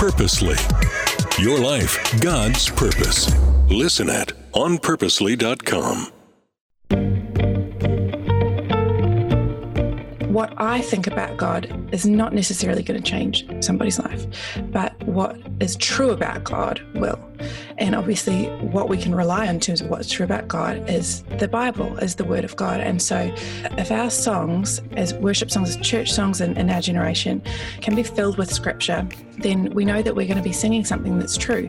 Purposely. Your life, God's purpose. Listen at onpurposely.com. What I think about God is not necessarily going to change somebody's life, but what is true about God will. And obviously what we can rely on in terms of what's true about God is the Bible, is the Word of God. And so if our songs, as worship songs, as church songs in our generation, can be filled with Scripture, then we know that we're going to be singing something that's true.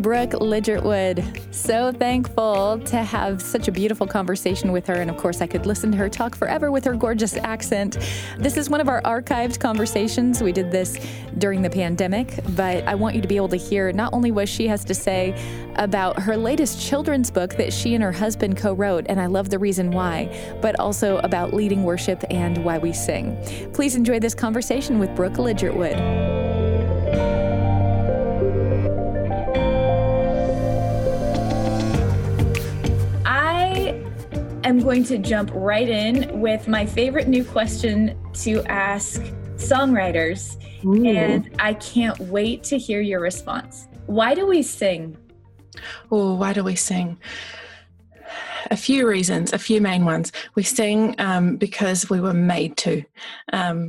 Brooke Ligertwood, so thankful to have such a beautiful conversation with her. And of course, I could listen to her talk forever with her gorgeous accent. This is one of our archived conversations. We did this during the pandemic, but I want you to be able to hear not only what she has to say about her latest children's book that she and her husband co-wrote, and I love the reason why, but also about leading worship and why we sing. Please enjoy this conversation with Brooke Ligertwood. I'm going to jump right in with my favorite new question to ask songwriters. Ooh. And I can't wait to hear your response. Why do we sing? Oh, why do we sing? A few reasons, a few main ones. We sing because we were made to,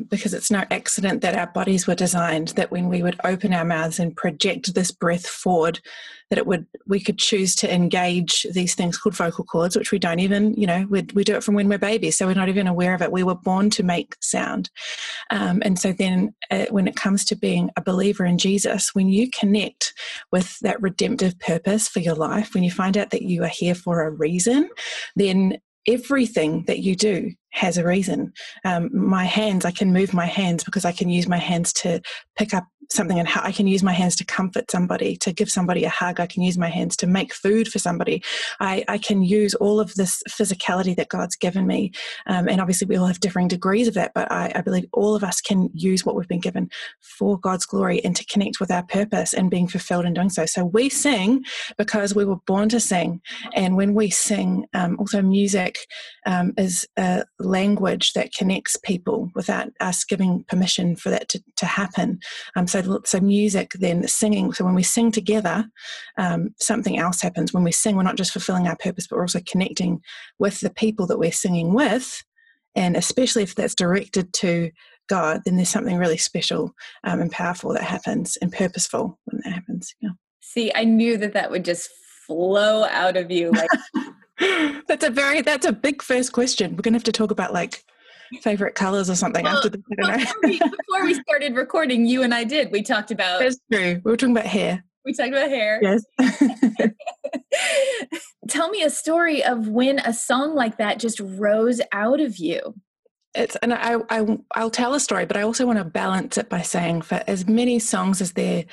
because it's no accident that our bodies were designed, that when we would open our mouths and project this breath forward, that we could choose to engage these things called vocal cords, which we don't even, we do it from when we're babies, so we're not even aware of it. We were born to make sound. And so then when it comes to being a believer in Jesus, when you connect with that redemptive purpose for your life, when you find out that you are here for a reason, then everything that you do has a reason. I can move my hands because I can use my hands to pick up something, and I can use my hands to comfort somebody, to give somebody a hug. I can use my hands to make food for somebody. I can use all of this physicality that God's given me. And obviously we all have differing degrees of that, but I believe all of us can use what we've been given for God's glory and to connect with our purpose and being fulfilled in doing so. So we sing because we were born to sing. And when we sing, also music is a language that connects people without us giving permission for that to happen. So music, then singing. So when we sing together, something else happens. When we sing, we're not just fulfilling our purpose, but we're also connecting with the people that we're singing with. And especially if that's directed to God, then there's something really special and powerful that happens, and purposeful when that happens. Yeah. See, I knew that would just flow out of you. That's a big first question. We're going to have to talk about favorite colors or something after this. Before we started recording, you and I did. We talked about. That's true. We were talking about hair. We talked about hair. Yes. Tell me a story of when a song like that just rose out of you. I'll tell a story, but I also want to balance it by saying, for as many songs as there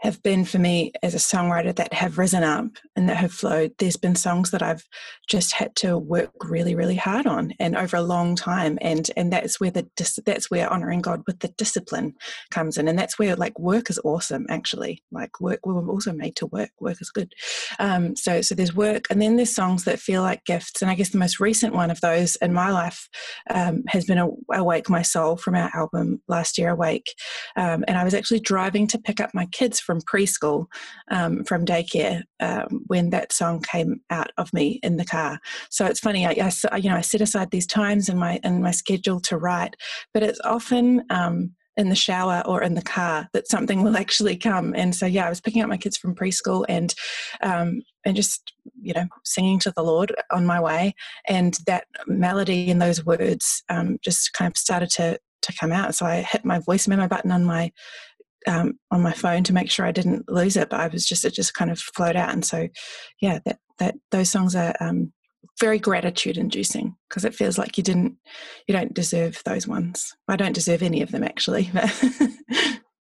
have been for me as a songwriter that have risen up and that have flowed, there's been songs that I've just had to work really, really hard on and over a long time. And that's where honoring God with the discipline comes in. And that's where work is awesome, actually. We were also made to work. Work is good. So there's work, and then there's songs that feel like gifts. And I guess the most recent one of those in my life has been Awake My Soul from our album last year, Awake. And I was actually driving to pick up my kids from preschool, from daycare, when that song came out of me in the car. So it's funny, I set aside these times in my schedule to write, but it's often in the shower or in the car that something will actually come. And so, I was picking up my kids from preschool and just, singing to the Lord on my way. And that melody and those words just kind of started to come out. So I hit my voice memo button on my phone to make sure I didn't lose it, but it just kind of flowed out. And so, those songs are very gratitude inducing, because it feels like you don't deserve those ones. I don't deserve any of them, actually.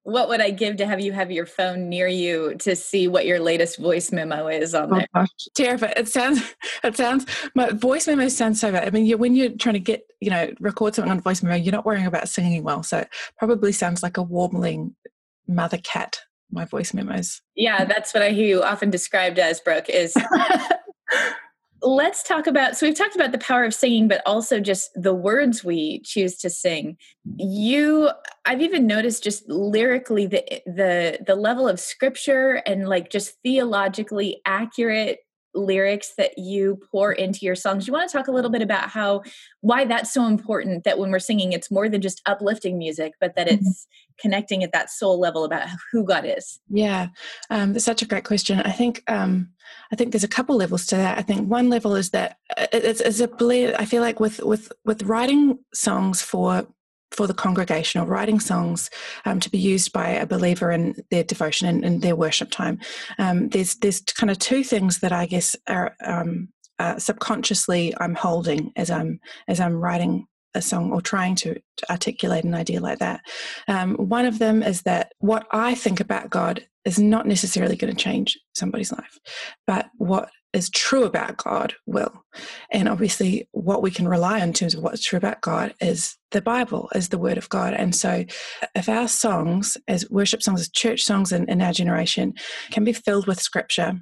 What would I give to have you have your phone near you to see what your latest voice memo is on there? Gosh, terrifying. It sounds, my voice memo sounds so bad. I mean, when you're trying to record something on voice memo, you're not worrying about singing well. So it probably sounds like a warbling mother cat, my voice memos. Yeah, that's what I hear you often described as, Brooke, is Let's talk about, so we've talked about the power of singing, but also just the words we choose to sing. I've even noticed just lyrically, the level of scripture and like just theologically accurate lyrics that you pour into your songs. You want to talk a little bit about why that's so important, that when we're singing, it's more than just uplifting music, but that it's connecting at that soul level about who God is. Yeah. That's such a great question. I think there's a couple levels to that. I think one level is that it's a belief. I feel like with writing songs for the congregation, or writing songs to be used by a believer in their devotion and in their worship time, there's kind of two things that I guess are subconsciously I'm holding as I'm writing a song or trying to articulate an idea like that. One of them is that what I think about God is not necessarily going to change somebody's life, but what is true about God will. And obviously what we can rely on in terms of what's true about God is the Bible, is the Word of God. And so if our songs, as worship songs, as church songs in our generation, can be filled with scripture,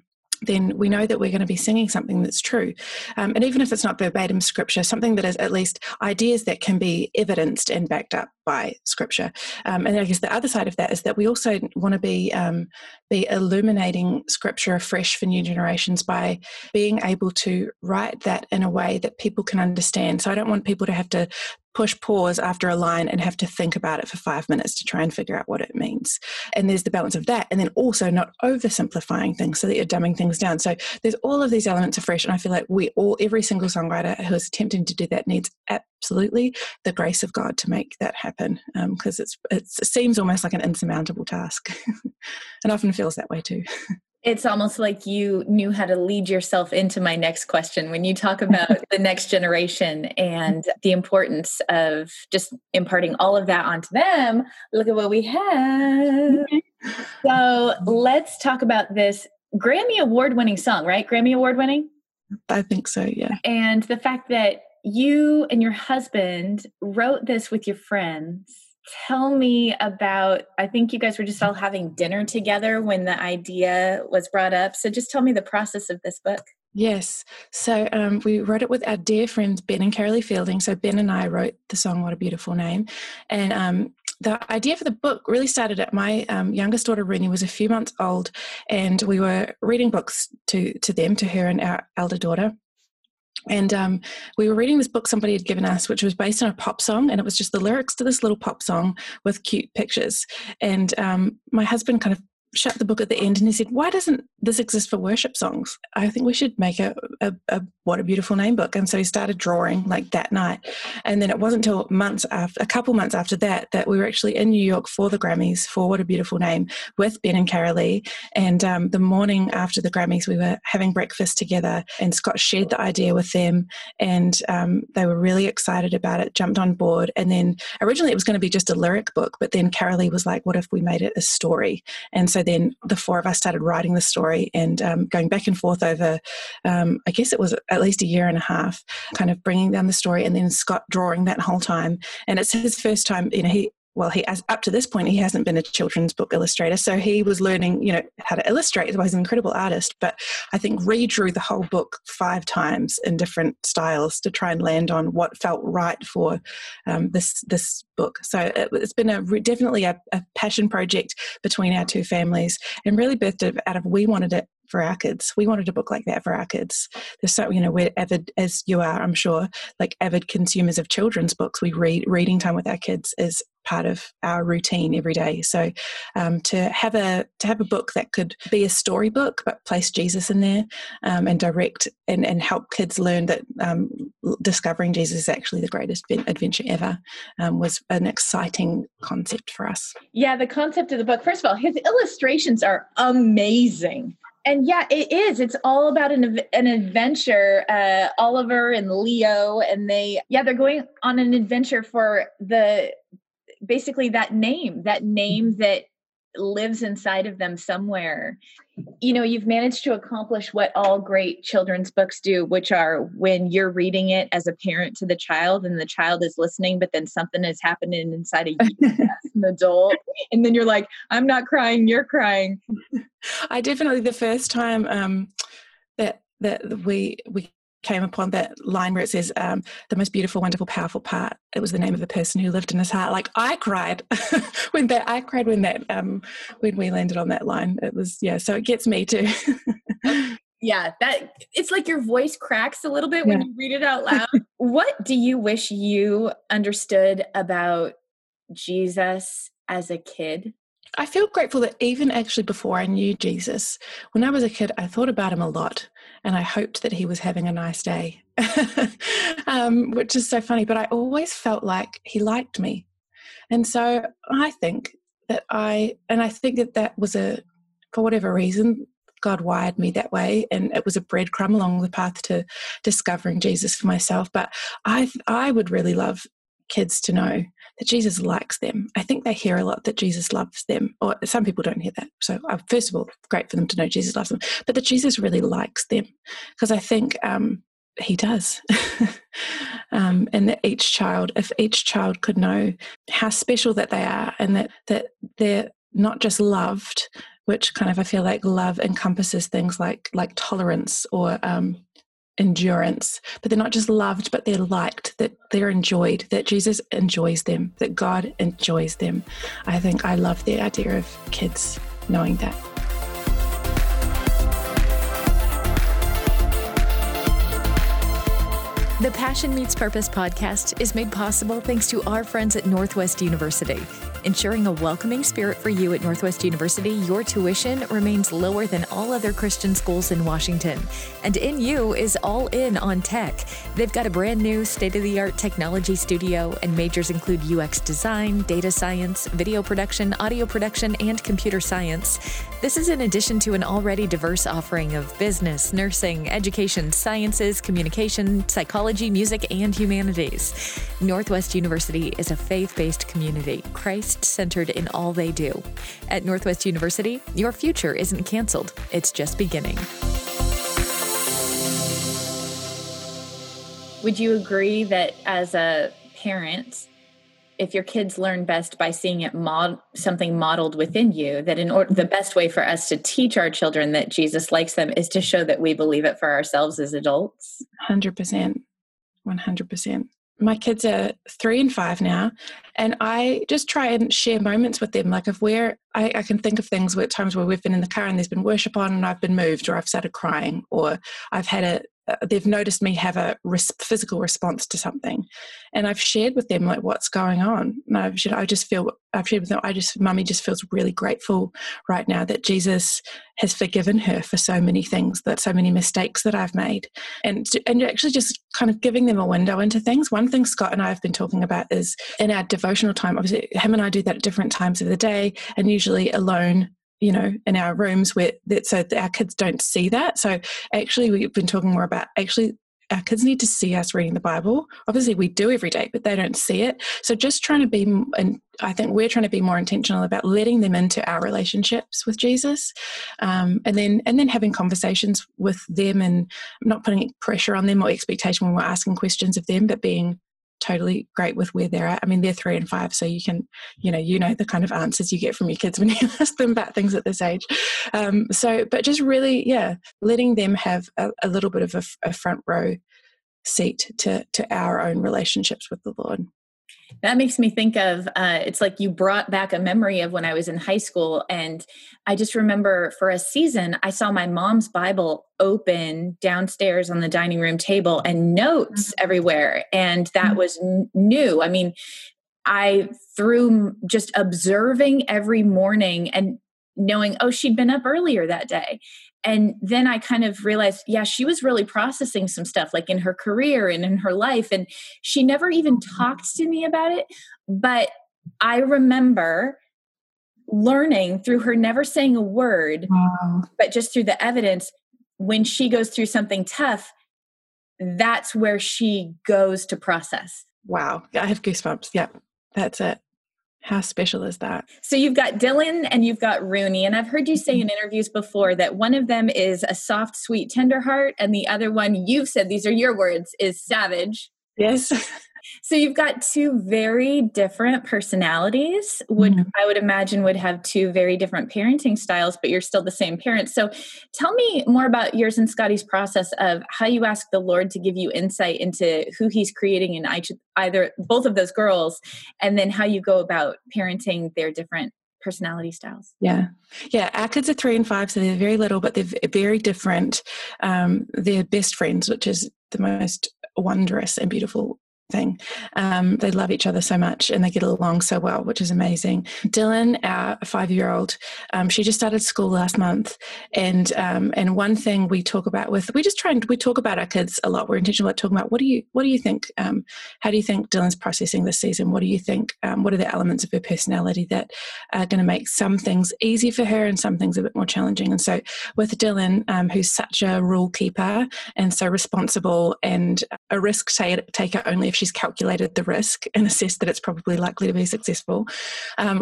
then we know that we're going to be singing something that's true. And even if it's not verbatim scripture, something that is at least ideas that can be evidenced and backed up by scripture. And I guess the other side of that is that we also want to be illuminating scripture afresh for new generations by being able to write that in a way that people can understand. So I don't want people to have to push pause after a line and have to think about it for 5 minutes to try and figure out what it means. And there's the balance of that. And then also not oversimplifying things so that you're dumbing things down. So there's all of these elements afresh. And I feel like every single songwriter who is attempting to do that needs absolutely the grace of God to make that happen. Because it seems almost like an insurmountable task. And often feels that way too. It's almost like you knew how to lead yourself into my next question when you talk about the next generation and the importance of just imparting all of that onto them. Look at what we have. So let's talk about this Grammy award-winning song, right? Grammy award-winning? I think so, yeah. And the fact that you and your husband wrote this with your friends. Tell me about, I think you guys were just all having dinner together when the idea was brought up. So just tell me the process of this book. Yes. So we wrote it with our dear friends, Ben and Carolee Fielding. So Ben and I wrote the song, What a Beautiful Name. And the idea for the book really started at my youngest daughter, Rooney, was a few months old. And we were reading books to her and our elder daughter. And we were reading this book somebody had given us, which was based on a pop song, and it was just the lyrics to this little pop song with cute pictures. And my husband kind of shut the book at the end and he said, why doesn't this exist for worship songs? I think we should make a What a Beautiful Name book. And so he started drawing like that night. And then it wasn't until a couple months after that we were actually in New York for the Grammys for What a Beautiful Name with Ben and Carolee. And the morning after the Grammys, we were having breakfast together and Scott shared the idea with them, and they were really excited about it, jumped on board. And then originally it was going to be just a lyric book, but then Carolee was like, what if we made it a story? And so then the four of us started writing the story and going back and forth over, I guess it was at least a year and a half, kind of bringing down the story, and then Scott drawing that whole time. And it's his first time, you know, as up to this point, he hasn't been a children's book illustrator. So he was learning, you know, how to illustrate. Well, he's an incredible artist, but I think redrew the whole book 5 times in different styles to try and land on what felt right for this book. So it's been definitely a passion project between our two families, and really birthed out of, we wanted it for our kids. We wanted a book like that for our kids. There's so, you know, we're avid, as you are, I'm sure, like avid consumers of children's books. We read, reading time with our kids is part of our routine every day. So to have a book that could be a storybook but place Jesus in there, and direct and help kids learn that discovering Jesus is actually the greatest adventure ever, was an exciting concept for us. Yeah, the concept of the book, first of all, his illustrations are amazing. And yeah, it is. It's all about an adventure. Oliver and Leo, and they're going on an adventure for basically that name that lives inside of them somewhere. You know, you've managed to accomplish what all great children's books do, which are when you're reading it as a parent to the child and the child is listening, but then something is happening inside of you as an adult. And then you're like, I'm not crying, you're crying. I definitely, the first time that we came upon that line where it says, the most beautiful, wonderful, powerful part. It was the name of the person who lived in his heart. Like I cried when we landed on that line. It was, yeah. So it gets me too. Yeah. That it's like your voice cracks a little bit when you read it out loud. What do you wish you understood about Jesus as a kid? I feel grateful that even actually before I knew Jesus, when I was a kid, I thought about him a lot and I hoped that he was having a nice day, which is so funny, but I always felt like he liked me. And so I think that that was for whatever reason, God wired me that way, and it was a breadcrumb along the path to discovering Jesus for myself. But I would really love kids to know that Jesus likes them. I think they hear a lot that Jesus loves them, or some people don't hear that. So first of all, great for them to know Jesus loves them, but that Jesus really likes them, because I think he does. And that if each child could know how special that they are, and that they're not just loved, which kind of, I feel like love encompasses things like tolerance or endurance, but they're not just loved, but they're liked, that they're enjoyed, that Jesus enjoys them, that God enjoys them. I think I love the idea of kids knowing that. The Passion Meets Purpose podcast is made possible thanks to our friends at Northwest University. Ensuring a welcoming spirit for you at Northwest University, your tuition remains lower than all other Christian schools in Washington. And NU is all in on tech. They've got a brand new state-of-the-art technology studio, and majors include UX design, data science, video production, audio production, and computer science. This is in addition to an already diverse offering of business, nursing, education, sciences, communication, psychology, music, and humanities. Northwest University is a faith-based community, Christ-centered in all they do. At Northwest University, your future isn't canceled, it's just beginning. Would you agree that as a parent, if your kids learn best by seeing something modeled within you, that the best way for us to teach our children that Jesus likes them is to show that we believe it for ourselves as adults? 100%. 100%. My kids are 3 and 5 now, and I just try and share moments with them. Like if I can think of things where times where we've been in the car and there's been worship on and I've been moved, or I've started crying, or I've had they've noticed me have a physical response to something, and I've shared with them like what's going on. And I've shared with them, Mummy just feels really grateful right now that Jesus has forgiven her for so many things, that so many mistakes that I've made, and actually just kind of giving them a window into things. One thing Scott and I have been talking about is in our devotional time, obviously him and I do that at different times of the day, and usually alone, you know, in our rooms so our kids don't see that. So actually we've been talking more about our kids need to see us reading the Bible. Obviously we do every day, but they don't see it. So just trying to be, and I think we're trying to be more intentional about letting them into our relationships with Jesus. And then having conversations with them, and not putting pressure on them or expectation when we're asking questions of them, but being totally great with where they're at. I mean, they're 3 and 5, so you can, you know the kind of answers you get from your kids when you ask them about things at this age. But just really, letting them have a little bit of a front row seat to our own relationships with the Lord. That makes me think of, it's like you brought back a memory of when I was in high school. And I just remember for a season, I saw my mom's Bible open downstairs on the dining room table and notes everywhere. And that was new. I mean, through just observing every morning and knowing, oh, she'd been up earlier that day. And then I kind of realized, she was really processing some stuff like in her career and in her life. And she never even talked to me about it. But I remember learning through her never saying a word, but just through the evidence, when she goes through something tough, that's where she goes to process. Wow. I have goosebumps. Yeah, that's it. How special is that? So you've got Dylan and you've got Rooney. And I've heard you say in interviews before that one of them is a soft, sweet, tender heart. And the other one, you've said, these are your words, is savage. Yes. So you've got two very different personalities, which I would imagine would have two very different parenting styles, but you're still the same parent. So tell me more about yours and Scotty's process of how you ask the Lord to give you insight into who he's creating in either both of those girls, and then how you go about parenting their different personality styles. Yeah. Our kids are 3 and 5, so they're very little, but they're very different. They're best friends, which is the most wondrous and beautiful thing. They love each other so much and they get along so well, which is amazing. Dylan, our 5-year-old, she just started school last month, and one thing we talk about we talk about our kids a lot. We're intentional about talking about what do you think, how do you think Dylan's processing this season? What do you think, what are the elements of her personality that are going to make some things easy for her and some things a bit more challenging? And so with Dylan, who's such a rule keeper and so responsible and a risk taker only if she's calculated the risk and assessed that it's probably likely to be successful,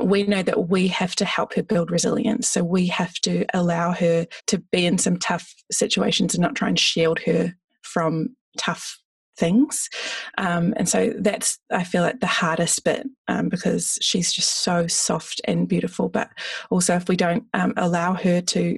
we know that we have to help her build resilience. So we have to allow her to be in some tough situations and not try and shield her from tough things. And so that's, I feel like, the hardest bit, because she's just so soft and beautiful. But also if we don't allow her to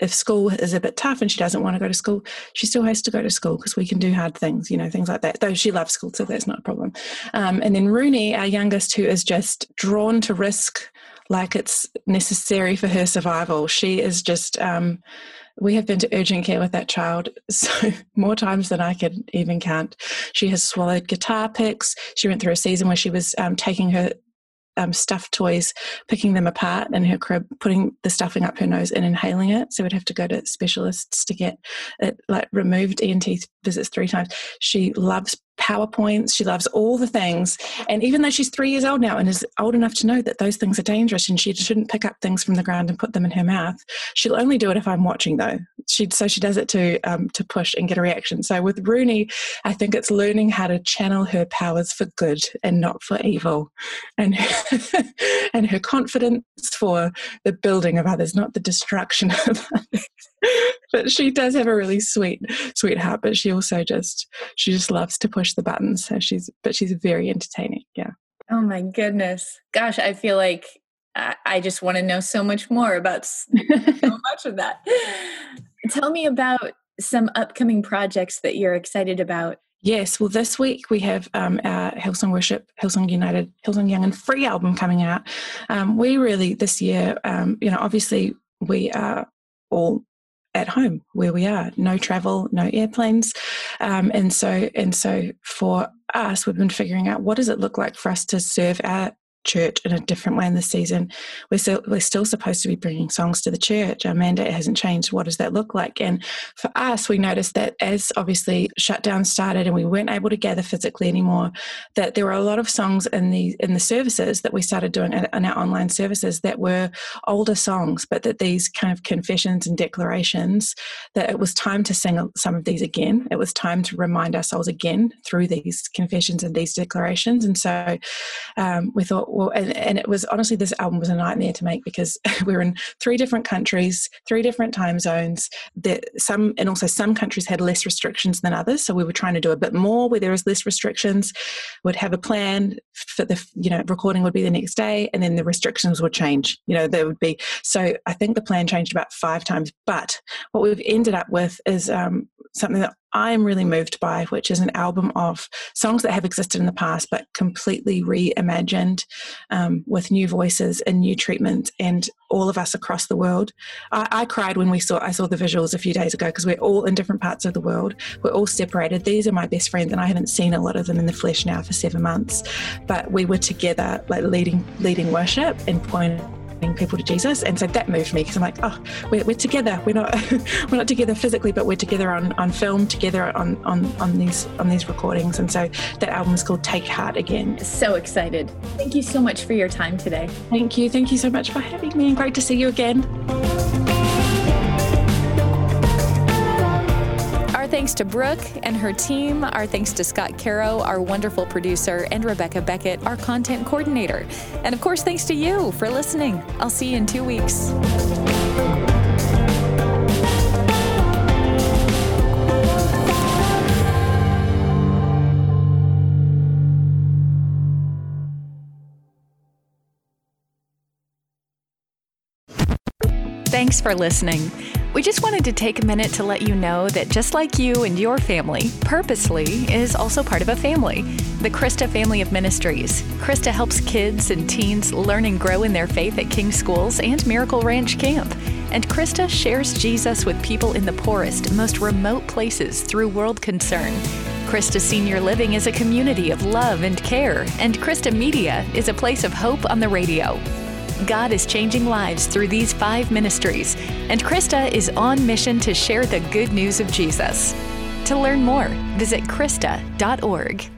if school is a bit tough and she doesn't want to go to school, she still has to go to school because we can do hard things, things like that. Though she loves school, so that's not a problem. And then Rooney, our youngest, who is just drawn to risk like it's necessary for her survival. She is just, we have been to urgent care with that child so more times than I could even count. She has swallowed guitar picks. She went through a season where she was taking her stuffed toys, picking them apart in her crib, putting the stuffing up her nose and inhaling it. So we'd have to go to specialists to get it removed. ENT visits 3 times. She loves PowerPoints. She loves all the things. And even though she's 3 years old now and is old enough to know that those things are dangerous and she shouldn't pick up things from the ground and put them in her mouth, she'll only do it if I'm watching though. So she does it to push and get a reaction. So with Rooney, I think it's learning how to channel her powers for good and not for evil, and her confidence for the building of others, not the destruction of others. But she does have a really sweet heart, but she also just loves to push the buttons. So she's very entertaining. Yeah. Oh my goodness. Gosh, I feel like I just want to know so much more about so much of that. Tell me about some upcoming projects that you're excited about. Yes, well, this week we have our Hillsong Worship, Hillsong United, Hillsong Young and Free album coming out. We really, this year, obviously we are all at home where we are, no travel, no airplanes. And so for us, we've been figuring out what does it look like for us to serve our church in a different way in this season. We're still supposed to be bringing songs to the church. Our mandate hasn't changed. What does that look like? And for us, we noticed that as obviously shutdown started and we weren't able to gather physically anymore, that there were a lot of songs in the services that we started doing in our online services that were older songs, but that these kind of confessions and declarations, that it was time to sing some of these again. It was time to remind ourselves again through these confessions and these declarations. And so we thought, well, and it was honestly, this album was a nightmare to make because we were in 3 different countries, 3 different time zones. And also some countries had less restrictions than others. So we were trying to do a bit more where there was less restrictions. We'd have a plan for the, recording would be the next day, and then the restrictions would change. There would be, so I think the plan changed about 5 times. But what we've ended up with is something that I'm really moved by, which is an album of songs that have existed in the past but completely reimagined with new voices and new treatment, and all of us across the world. I cried when I saw the visuals a few days ago because we're all in different parts of the world. We're all separated. These are my best friends and I haven't seen a lot of them in the flesh now for 7 months. But we were together leading worship and pointing people to Jesus, and so that moved me because I'm like, we're together. We're not we're not together physically, but we're together on film, together on these recordings. And so that album is called Take Heart Again. So excited! Thank you so much for your time today. Thank you so much for having me, and great to see you again. Our thanks to Brooke and her team. Our thanks to Scott Caro, our wonderful producer, and Rebecca Beckett, our content coordinator. And of course, thanks to you for listening. I'll see you in 2 weeks. Thanks for listening. We just wanted to take a minute to let you know that just like you and your family, Purposely is also part of a family, the Krista Family of Ministries. Krista helps kids and teens learn and grow in their faith at King Schools and Miracle Ranch Camp. And Krista shares Jesus with people in the poorest, most remote places through World Concern. Krista Senior Living is a community of love and care, and Krista Media is a place of hope on the radio. God is changing lives through these 5 ministries, and Krista is on mission to share the good news of Jesus. To learn more, visit krista.org.